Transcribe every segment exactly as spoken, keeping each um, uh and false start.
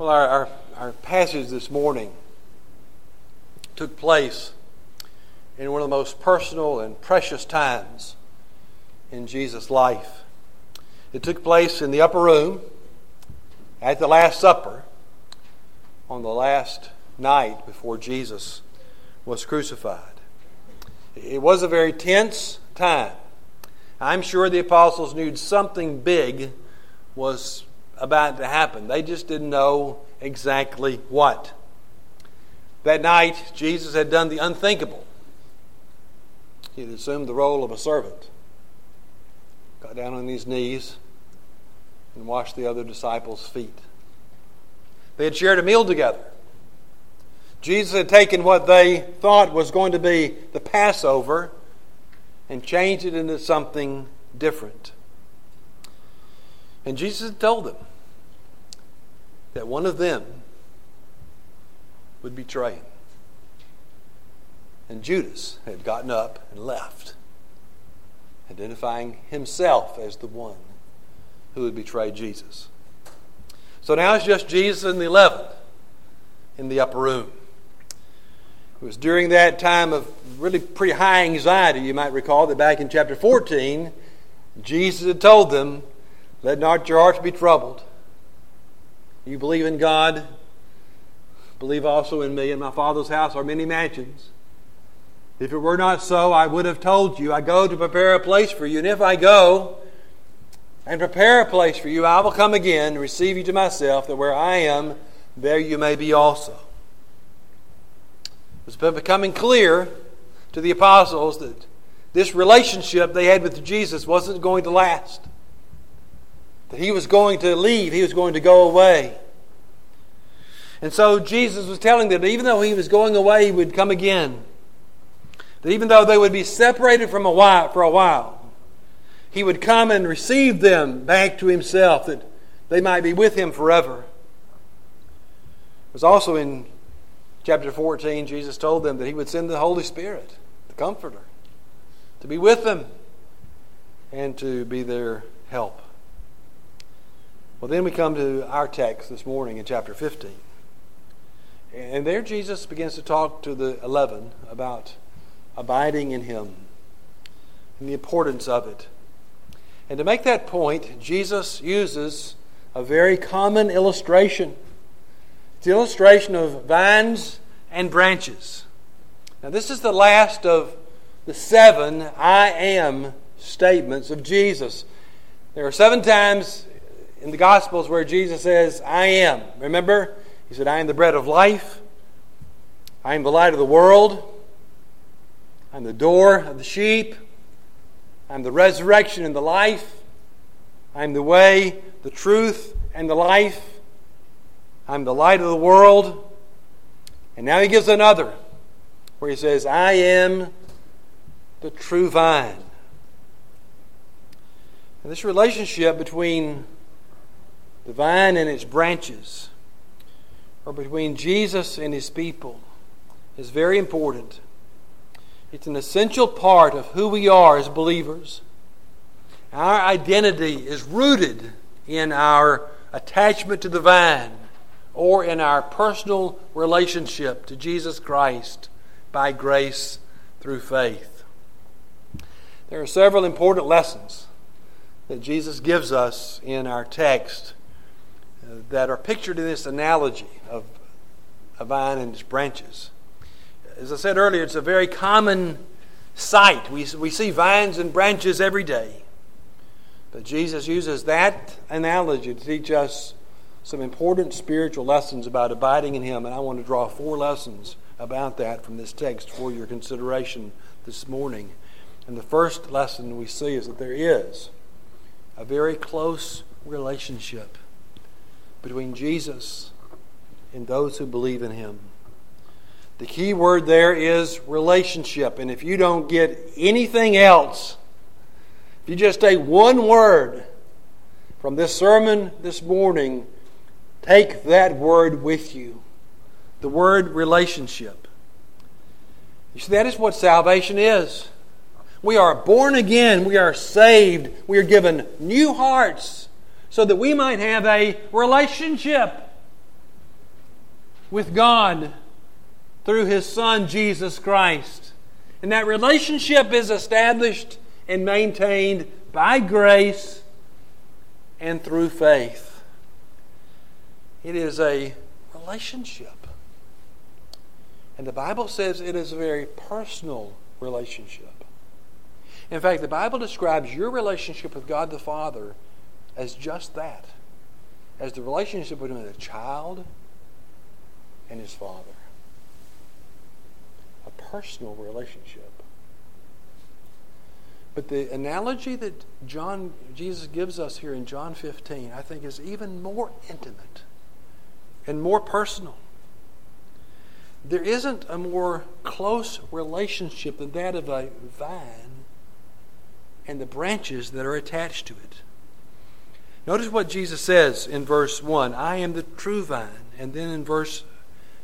Well, our, our, our passage this morning took place in one of the most personal and precious times in Jesus' life. It took place in the upper room at the Last Supper on the last night before Jesus was crucified. It was a very tense time. I'm sure the apostles knew something big was about to happen. They just didn't know exactly what. That night, Jesus had done the unthinkable. He had assumed the role of a servant, got down on his knees, and washed the other disciples' feet. They had shared a meal together. Jesus had taken what they thought was going to be the Passover and changed it into something different. And Jesus had told them that one of them would betray him. And Judas had gotten up and left, identifying himself as the one who would betray Jesus. So now it's just Jesus and the eleven in the upper room. It was during that time of really pretty high anxiety, you might recall, that back in chapter fourteen, Jesus had told them, "Let not your hearts be troubled. You believe in God, believe also in me. In my Father's house are many mansions. If it were not so, I would have told you. I go to prepare a place for you. And if I go and prepare a place for you, I will come again and receive you to myself, that where I am, there you may be also." It was becoming clear to the apostles that this relationship they had with Jesus wasn't going to last. That he was going to leave. He was going to go away. And so Jesus was telling them that even though he was going away, he would come again. That even though they would be separated from a while, for a while, he would come and receive them back to himself, that they might be with him forever. It was also in chapter fourteen, Jesus told them that he would send the Holy Spirit, the Comforter, to be with them and to be their help. Well, then we come to our text this morning in chapter fifteen. And there Jesus begins to talk to the eleven about abiding in him and the importance of it. And to make that point, Jesus uses a very common illustration. It's the illustration of vines and branches. Now, this is the last of the seven I am statements of Jesus. There are seven times in the Gospels where Jesus says, "I am." Remember? He said, "I am the bread of life. I am the light of the world. I am the door of the sheep. I am the resurrection and the life. I am the way, the truth, and the life. I am the light of the world." And now he gives another where he says, "I am the true vine." And this relationship between the vine and its branches, or between Jesus and his people, is very important. It's an essential part of who we are as believers. Our identity is rooted in our attachment to the vine, or in our personal relationship to Jesus Christ by grace through faith. There are several important lessons that Jesus gives us in our text that are pictured in this analogy of a vine and its branches. As I said earlier, it's a very common sight. We, we see vines and branches every day. But Jesus uses that analogy to teach us some important spiritual lessons about abiding in him. And I want to draw four lessons about that from this text for your consideration this morning. And the first lesson we see is that there is a very close relationship between Jesus and those who believe in him. The key word there is relationship. And if you don't get anything else, if you just take one word from this sermon this morning, take that word with you. The word relationship. You see, that is what salvation is. We are born again. We are saved. We are given new hearts, so that we might have a relationship with God through His Son, Jesus Christ. And that relationship is established and maintained by grace and through faith. It is a relationship. And the Bible says it is a very personal relationship. In fact, the Bible describes your relationship with God the Father as just that, as the relationship between a child and his father. A personal relationship. But the analogy that John Jesus gives us here in John fifteen, I think, is even more intimate and more personal. There isn't a more close relationship than that of a vine and the branches that are attached to it. Notice what Jesus says in verse one, I am the true vine. And then in verse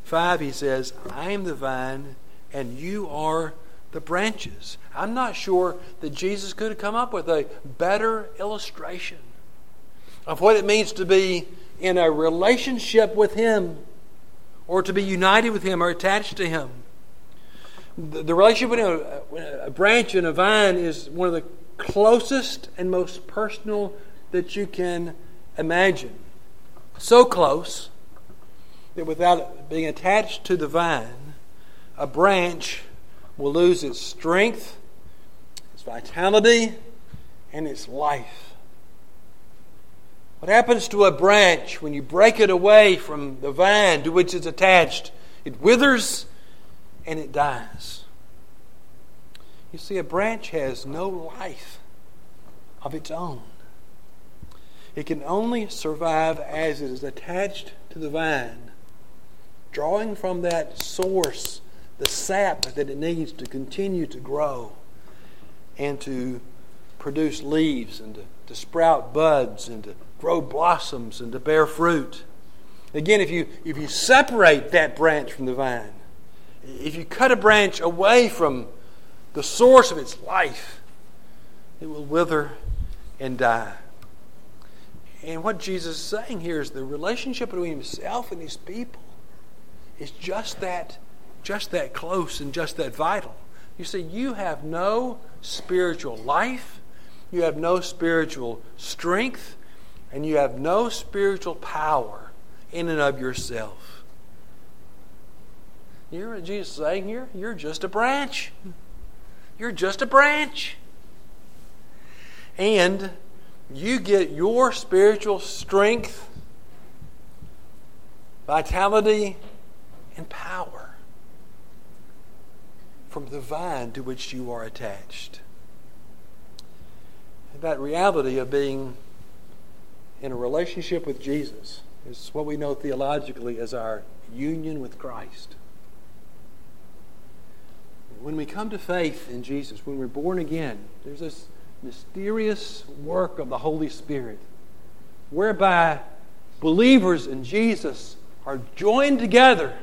five he says, I am the vine and you are the branches. I'm not sure that Jesus could have come up with a better illustration of what it means to be in a relationship with Him, or to be united with Him or attached to Him. The, the relationship between a, a branch and a vine is one of the closest and most personal that you can imagine. So close that without being attached to the vine, a branch will lose its strength, its vitality, and its life. What happens to a branch when you break it away from the vine to which it's attached? It withers and it dies. You see, a branch has no life of its own. It can only survive as it is attached to the vine, drawing from that source the sap that it needs to continue to grow and to produce leaves and to, to sprout buds and to grow blossoms and to bear fruit. Again, if you if you separate that branch from the vine, if you cut a branch away from the source of its life, it will wither and die. And what Jesus is saying here is the relationship between Himself and His people is just that, just that close and just that vital. You see, you have no spiritual life, you have no spiritual strength, and you have no spiritual power in and of yourself. You hear what Jesus is saying here? You're just a branch. You're just a branch. And you get your spiritual strength, vitality, and power from the vine to which you are attached. And that reality of being in a relationship with Jesus is what we know theologically as our union with Christ. When we come to faith in Jesus, when we're born again, there's this mysterious work of the Holy Spirit whereby believers in Jesus are joined together.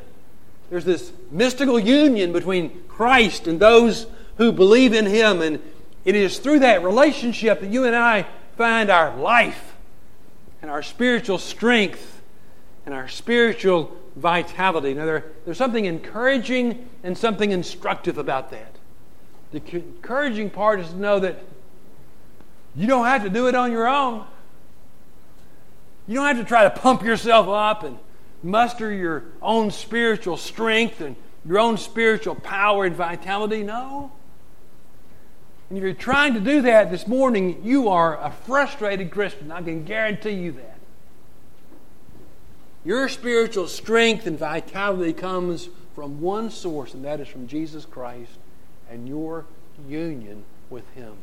There's this mystical union between Christ and those who believe in Him, and it is through that relationship that you and I find our life and our spiritual strength and our spiritual vitality. Now there, there's something encouraging and something instructive about that. The encouraging part is to know that you don't have to do it on your own. You don't have to try to pump yourself up and muster your own spiritual strength and your own spiritual power and vitality. No. And if you're trying to do that this morning, you are a frustrated Christian. I can guarantee you that. Your spiritual strength and vitality comes from one source, and that is from Jesus Christ and your union with Him,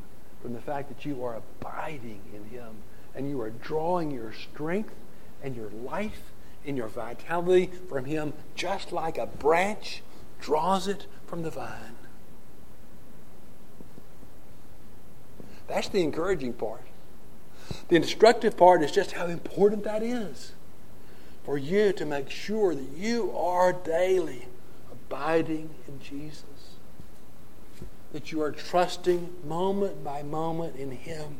from the fact that you are abiding in Him and you are drawing your strength and your life and your vitality from Him, just like a branch draws it from the vine. That's the encouraging part. The instructive part is just how important that is for you to make sure that you are daily abiding in Jesus, that you are trusting moment by moment in Him,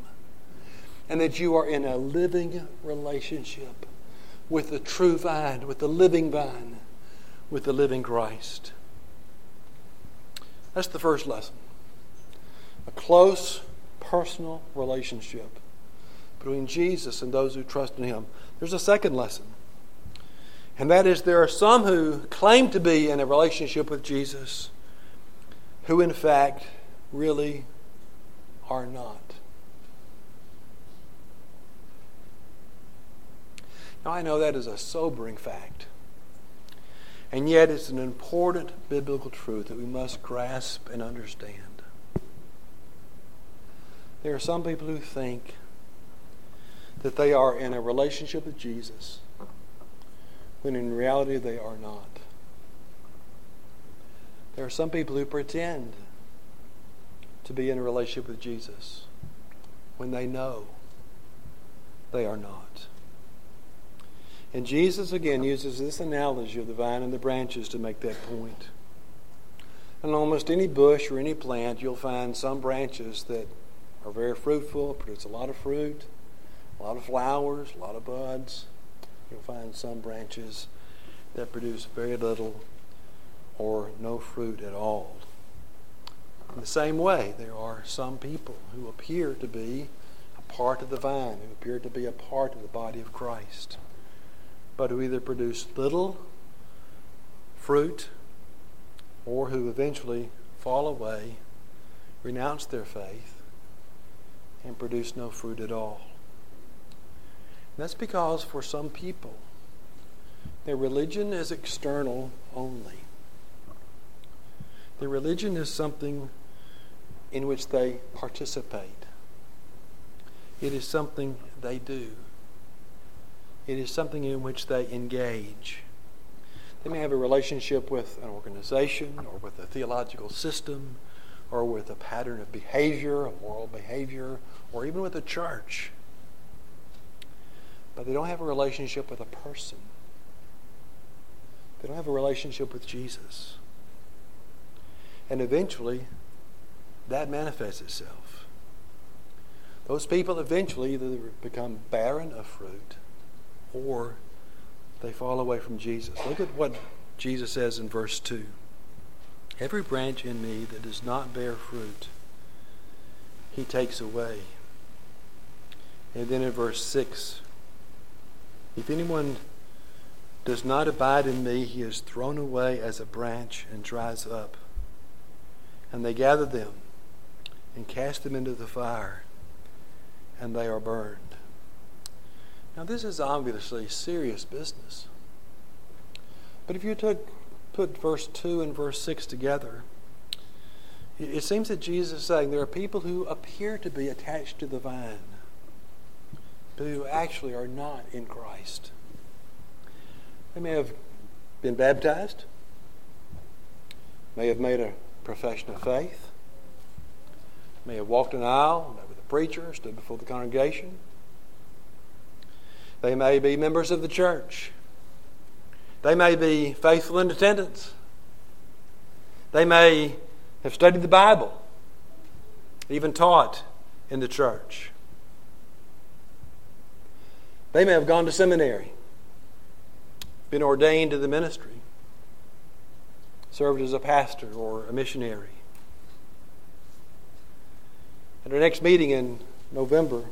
and that you are in a living relationship with the true vine, with the living vine, with the living Christ. That's the first lesson. A close, personal relationship between Jesus and those who trust in Him. There's a second lesson. And that is, there are some who claim to be in a relationship with Jesus who in fact really are not. Now, I know that is a sobering fact. And yet it's an important biblical truth that we must grasp and understand. There are some people who think that they are in a relationship with Jesus when in reality they are not. There are some people who pretend to be in a relationship with Jesus when they know they are not. And Jesus again uses this analogy of the vine and the branches to make that point. In almost any bush or any plant, you'll find some branches that are very fruitful, produce a lot of fruit, a lot of flowers, a lot of buds. You'll find some branches that produce very little or no fruit at all. In the same way, there are some people who appear to be a part of the vine, who appear to be a part of the body of Christ, but who either produce little fruit or who eventually fall away, renounce their faith, and produce no fruit at all. And that's because for some people, their religion is external only. Their religion is something in which they participate. It is something they do. It is something in which they engage. They may have a relationship with an organization or with a theological system or with a pattern of behavior, a moral behavior, or even with a church. But they don't have a relationship with a person. They don't have a relationship with Jesus. And eventually, that manifests itself. Those people eventually either become barren of fruit or they fall away from Jesus. Look at what Jesus says in verse two. Every branch in me that does not bear fruit, He takes away. And then in verse six, if anyone does not abide in me, he is thrown away as a branch and dries up. And they gather them and cast them into the fire, and they are burned. Now, this is obviously serious business. But if you took, put verse two and verse six together, it seems that Jesus is saying there are people who appear to be attached to the vine, but who actually are not in Christ. They may have been baptized, may have made a profession of faith, may have walked an aisle, met with a preacher, stood before the congregation. They may be members of the church. They may be faithful in attendance. They may have studied the Bible, even taught in the church. They may have gone to seminary, been ordained to the ministry, served as a pastor or a missionary. At our next meeting in November,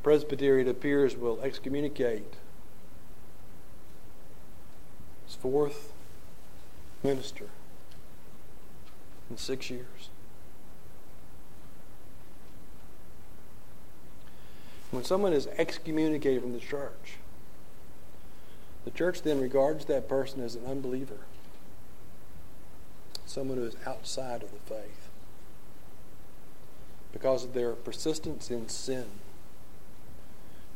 Presbytery, it appears, will excommunicate his fourth minister in six years. When someone is excommunicated from the church, the church then regards that person as an unbeliever, someone who is outside of the faith, because of their persistence in sin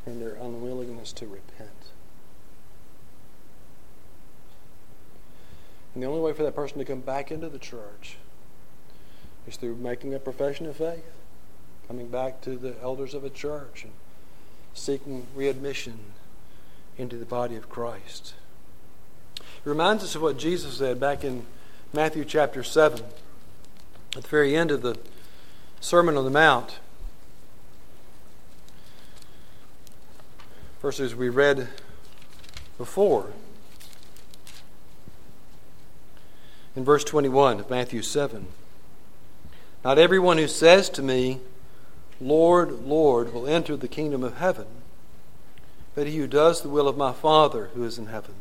and their unwillingness to repent. And the only way for that person to come back into the church is through making a profession of faith, coming back to the elders of a church and seeking readmission into the body of Christ. It reminds us of what Jesus said back in Matthew chapter seven, at the very end of the Sermon on the Mount. Verses we read before. in verse twenty-one of Matthew seven. Not everyone who says to me, Lord, Lord, will enter the kingdom of heaven, but he who does the will of my Father who is in heaven.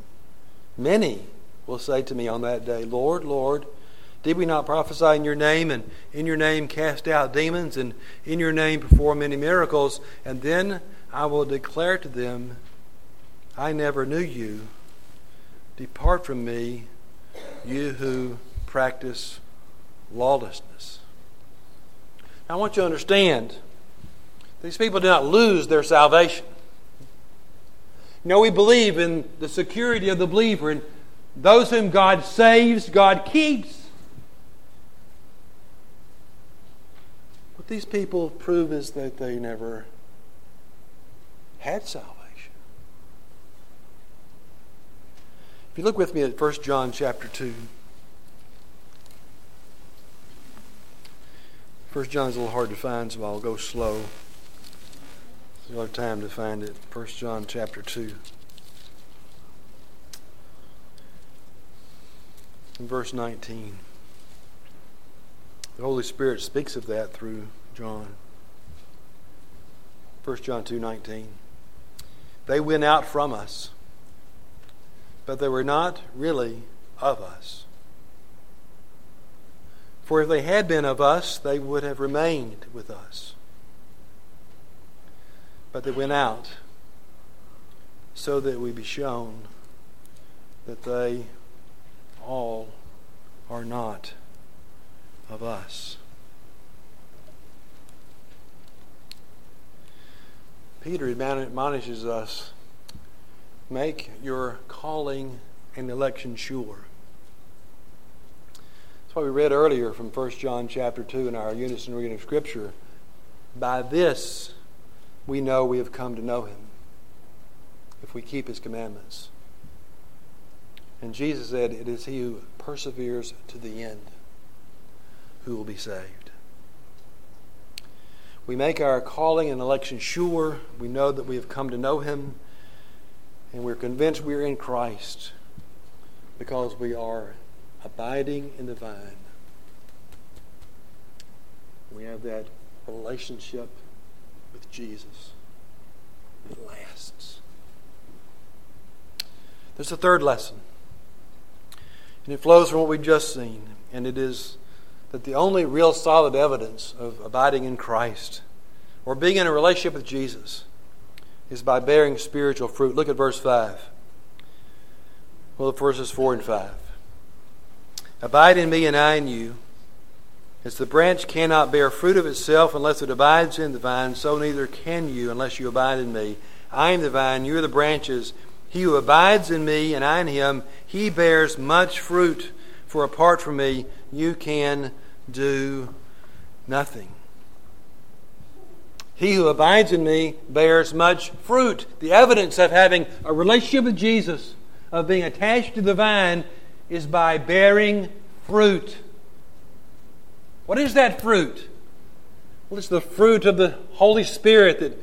Many will say to me on that day, Lord, Lord, did we not prophesy in your name, and in your name cast out demons, and in your name perform many miracles? And then I will declare to them, I never knew you. Depart from me, you who practice lawlessness. Now, I want you to understand, these people did not lose their salvation. You know, we believe in the security of the believer, and those whom God saves, God keeps. These people prove is that they never had salvation. If you look with me at First John chapter two. First John is a little hard to find, so I'll go slow. You'll have time to find it. First John chapter two. In verse nineteen. The Holy Spirit speaks of that through John. First John two nineteen. They went out from us, but they were not really of us. For if they had been of us, they would have remained with us. But they went out so that we be shown that they all are not of us. Peter admonishes us, make your calling and election sure. That's why we read earlier from First John chapter two in our unison reading of Scripture. By this we know we have come to know him, if we keep his commandments. And Jesus said, it is he who perseveres to the end who will be saved. We make our calling and election sure. We know that we have come to know him, and we're convinced we are in Christ because we are abiding in the vine. We have that relationship with Jesus. It lasts. There's a third lesson, and it flows from what we've just seen, and it is that the only real solid evidence of abiding in Christ or being in a relationship with Jesus is by bearing spiritual fruit. Look at verse five. Well, verses four and five. Abide in me and I in you. As the branch cannot bear fruit of itself unless it abides in the vine, so neither can you unless you abide in me. I am the vine, you are the branches. He who abides in me and I in him, he bears much fruit. For apart from me, you can do nothing. He who abides in me bears much fruit. The evidence of having a relationship with Jesus, of being attached to the vine, is by bearing fruit. What is that fruit? Well, it's the fruit of the Holy Spirit that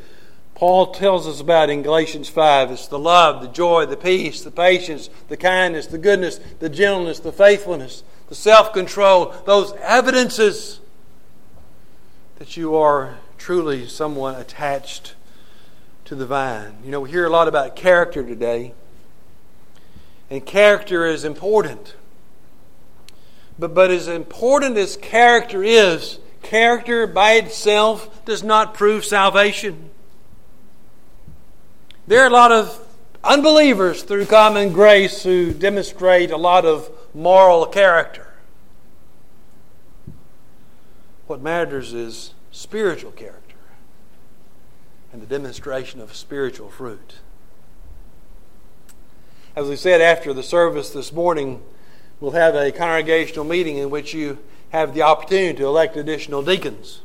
Paul tells us about in Galatians five. It's the love, the joy, the peace, the patience, the kindness, the goodness, the gentleness, the faithfulness, the self-control. Those evidences that you are truly someone attached to the vine. You know, we hear a lot about character today, and character is important. But, but as important as character is, character by itself does not prove salvation. There are a lot of unbelievers through common grace who demonstrate a lot of moral character. What matters is spiritual character and the demonstration of spiritual fruit. As we said after the service this morning, we'll have a congregational meeting in which you have the opportunity to elect additional deacons.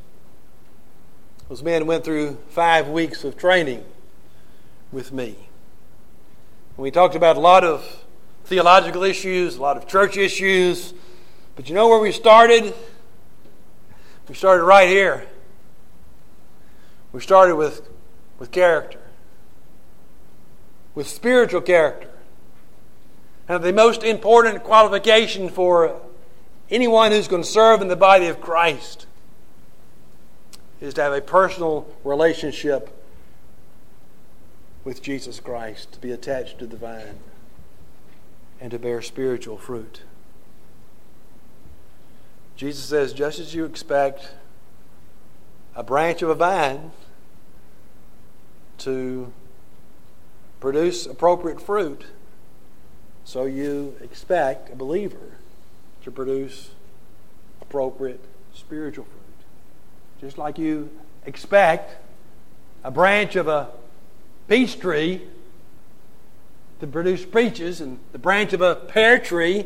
Those men went through five weeks of training with me. We talked about a lot of theological issues, a lot of church issues, but you know where we started? We started right here. We started with, with character, with spiritual character. And the most important qualification for Anyone who's going to serve in the body of Christ is to have a personal relationship with Jesus Christ, to be attached to the vine, and to bear spiritual fruit. Jesus says, just as you expect a branch of a vine to produce appropriate fruit, so you expect a believer to produce appropriate spiritual fruit. Just like you expect a branch of a peach tree to produce peaches and the branch of a pear tree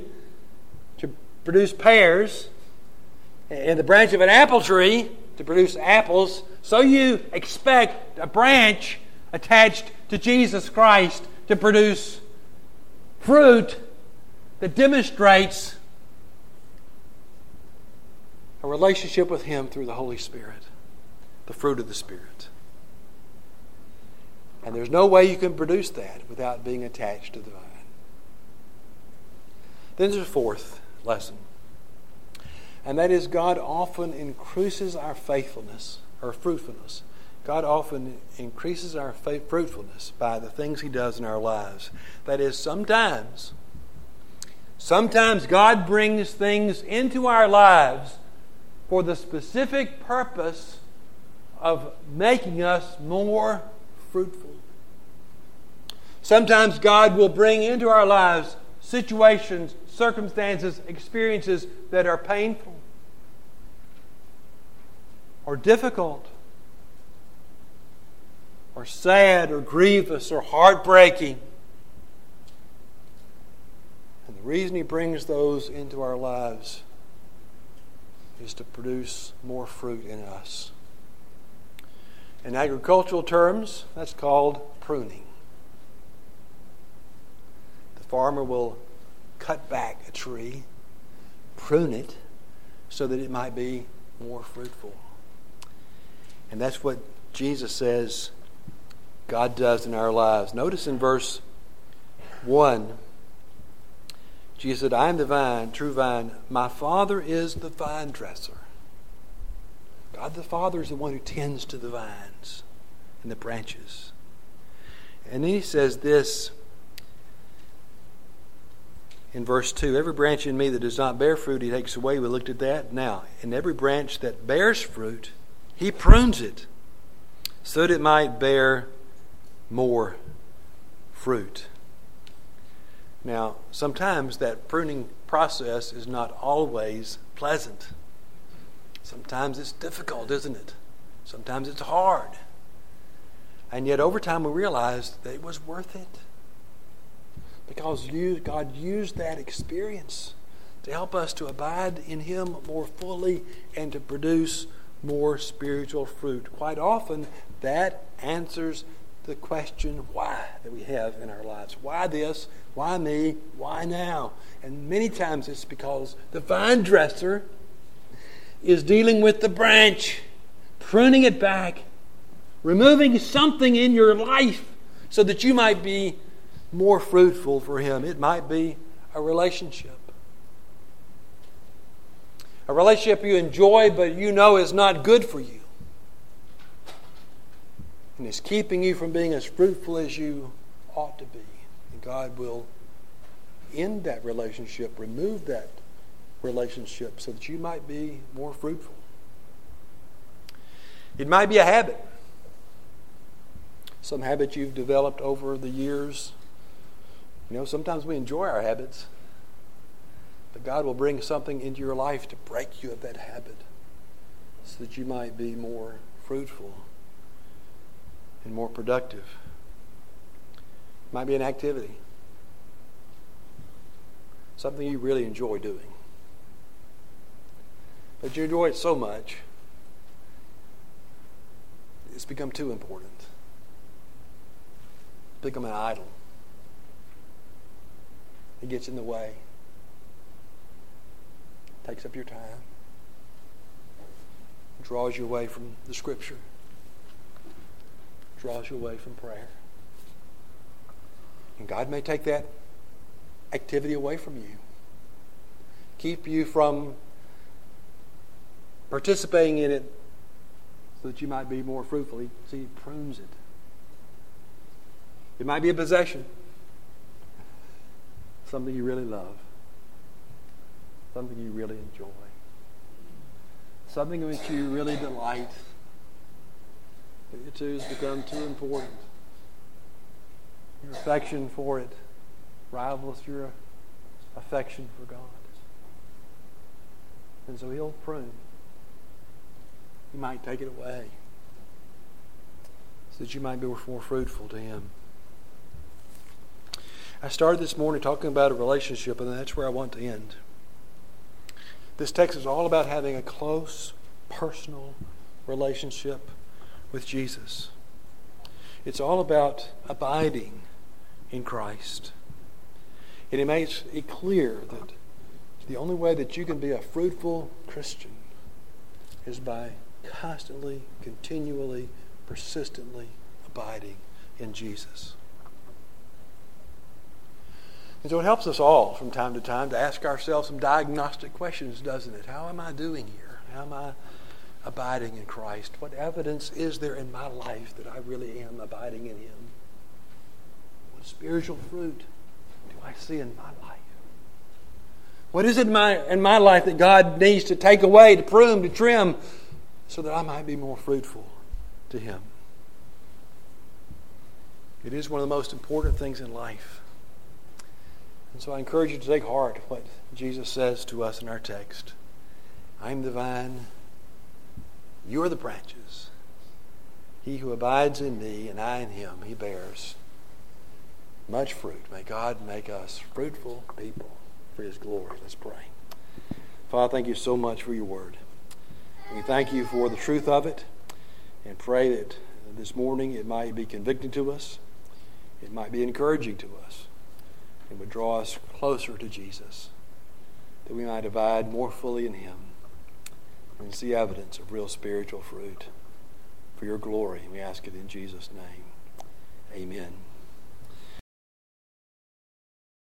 to produce pears and the branch of an apple tree to produce apples, so you expect a branch attached to Jesus Christ to produce fruit that demonstrates a relationship with Him through the Holy Spirit, the fruit of the Spirit. And there's no way you can produce that without being attached to the vine. Then there's a fourth lesson, and that is God often increases our faithfulness or fruitfulness. God often increases our faith, fruitfulness by the things He does in our lives. That is, sometimes, sometimes God brings things into our lives for the specific purpose of making us more fruitful. Sometimes God will bring into our lives situations, circumstances, experiences that are painful or difficult or sad or grievous or heartbreaking. And the reason He brings those into our lives is to produce more fruit in us. In agricultural terms, that's called pruning. The farmer will cut back a tree, prune it, so that it might be more fruitful. And that's what Jesus says God does in our lives. Notice in verse one, Jesus said, I am the vine, true vine. My Father is the vine dresser. God the Father is the one who tends to the vines and the branches. And then He says this in verse two, every branch in me that does not bear fruit, He takes away. We looked at that. Now, in every branch that bears fruit, He prunes it so that it might bear more fruit. Now, sometimes that pruning process is not always pleasant. Sometimes it's difficult, isn't it? Sometimes it's hard. And yet over time we realized that it was worth it, because you, God used that experience to help us to abide in Him more fully and to produce more spiritual fruit. Quite often that answers the question why that we have in our lives. Why this? Why me? Why now? And many times it's because the vine dresser is dealing with the branch, pruning it back, removing something in your life so that you might be more fruitful for Him. It might be a relationship. A relationship you enjoy but you know is not good for you, and it's keeping you from being as fruitful as you ought to be. And God will end that relationship, remove that relationship so that you might be more fruitful. It might be a habit. Some habit you've developed over the years. You know, sometimes we enjoy our habits, but God will bring something into your life to break you of that habit so that you might be more fruitful and more productive. It might be an activity, something you really enjoy doing, but you enjoy it so much it's become too important. It's become an idol. It gets in the way, it takes up your time, it draws you away from the Scripture, draws you away from prayer. And God may take that activity away from you. keep you from participating in it so that you might be more fruitful. See, He prunes it. It might be a possession, something you really love, something you really enjoy, something which you really delight. It too has become too important. Your affection for it rivals your affection for God. And so He'll prune. He might take it away so that you might be more fruitful to Him. I started this morning talking about a relationship, and that's where I want to end. This text is all about having a close, personal relationship with Jesus. It's all about abiding in Christ. And it makes it clear that the only way that you can be a fruitful Christian is by constantly, continually, persistently abiding in Jesus. And so it helps us all from time to time to ask ourselves some diagnostic questions, doesn't it? How am I doing here? How am I abiding in Christ? What evidence is there in my life that I really am abiding in Him? What spiritual fruit do I see in my life? What is it in my, in my life that God needs to take away, to prune, to trim, so that I might be more fruitful to Him? It is one of the most important things in life. And so I encourage you to take heart what Jesus says to us in our text. I am the vine, you are the branches. He who abides in me and I in him, he bears much fruit. May God make us fruitful people for His glory. Let's pray. Father, thank you so much for your word. We thank you for the truth of it and pray that this morning it might be convicting to us, it might be encouraging to us, and would draw us closer to Jesus, that we might abide more fully in Him and see evidence of real spiritual fruit for your glory. We ask it in Jesus' name. Amen.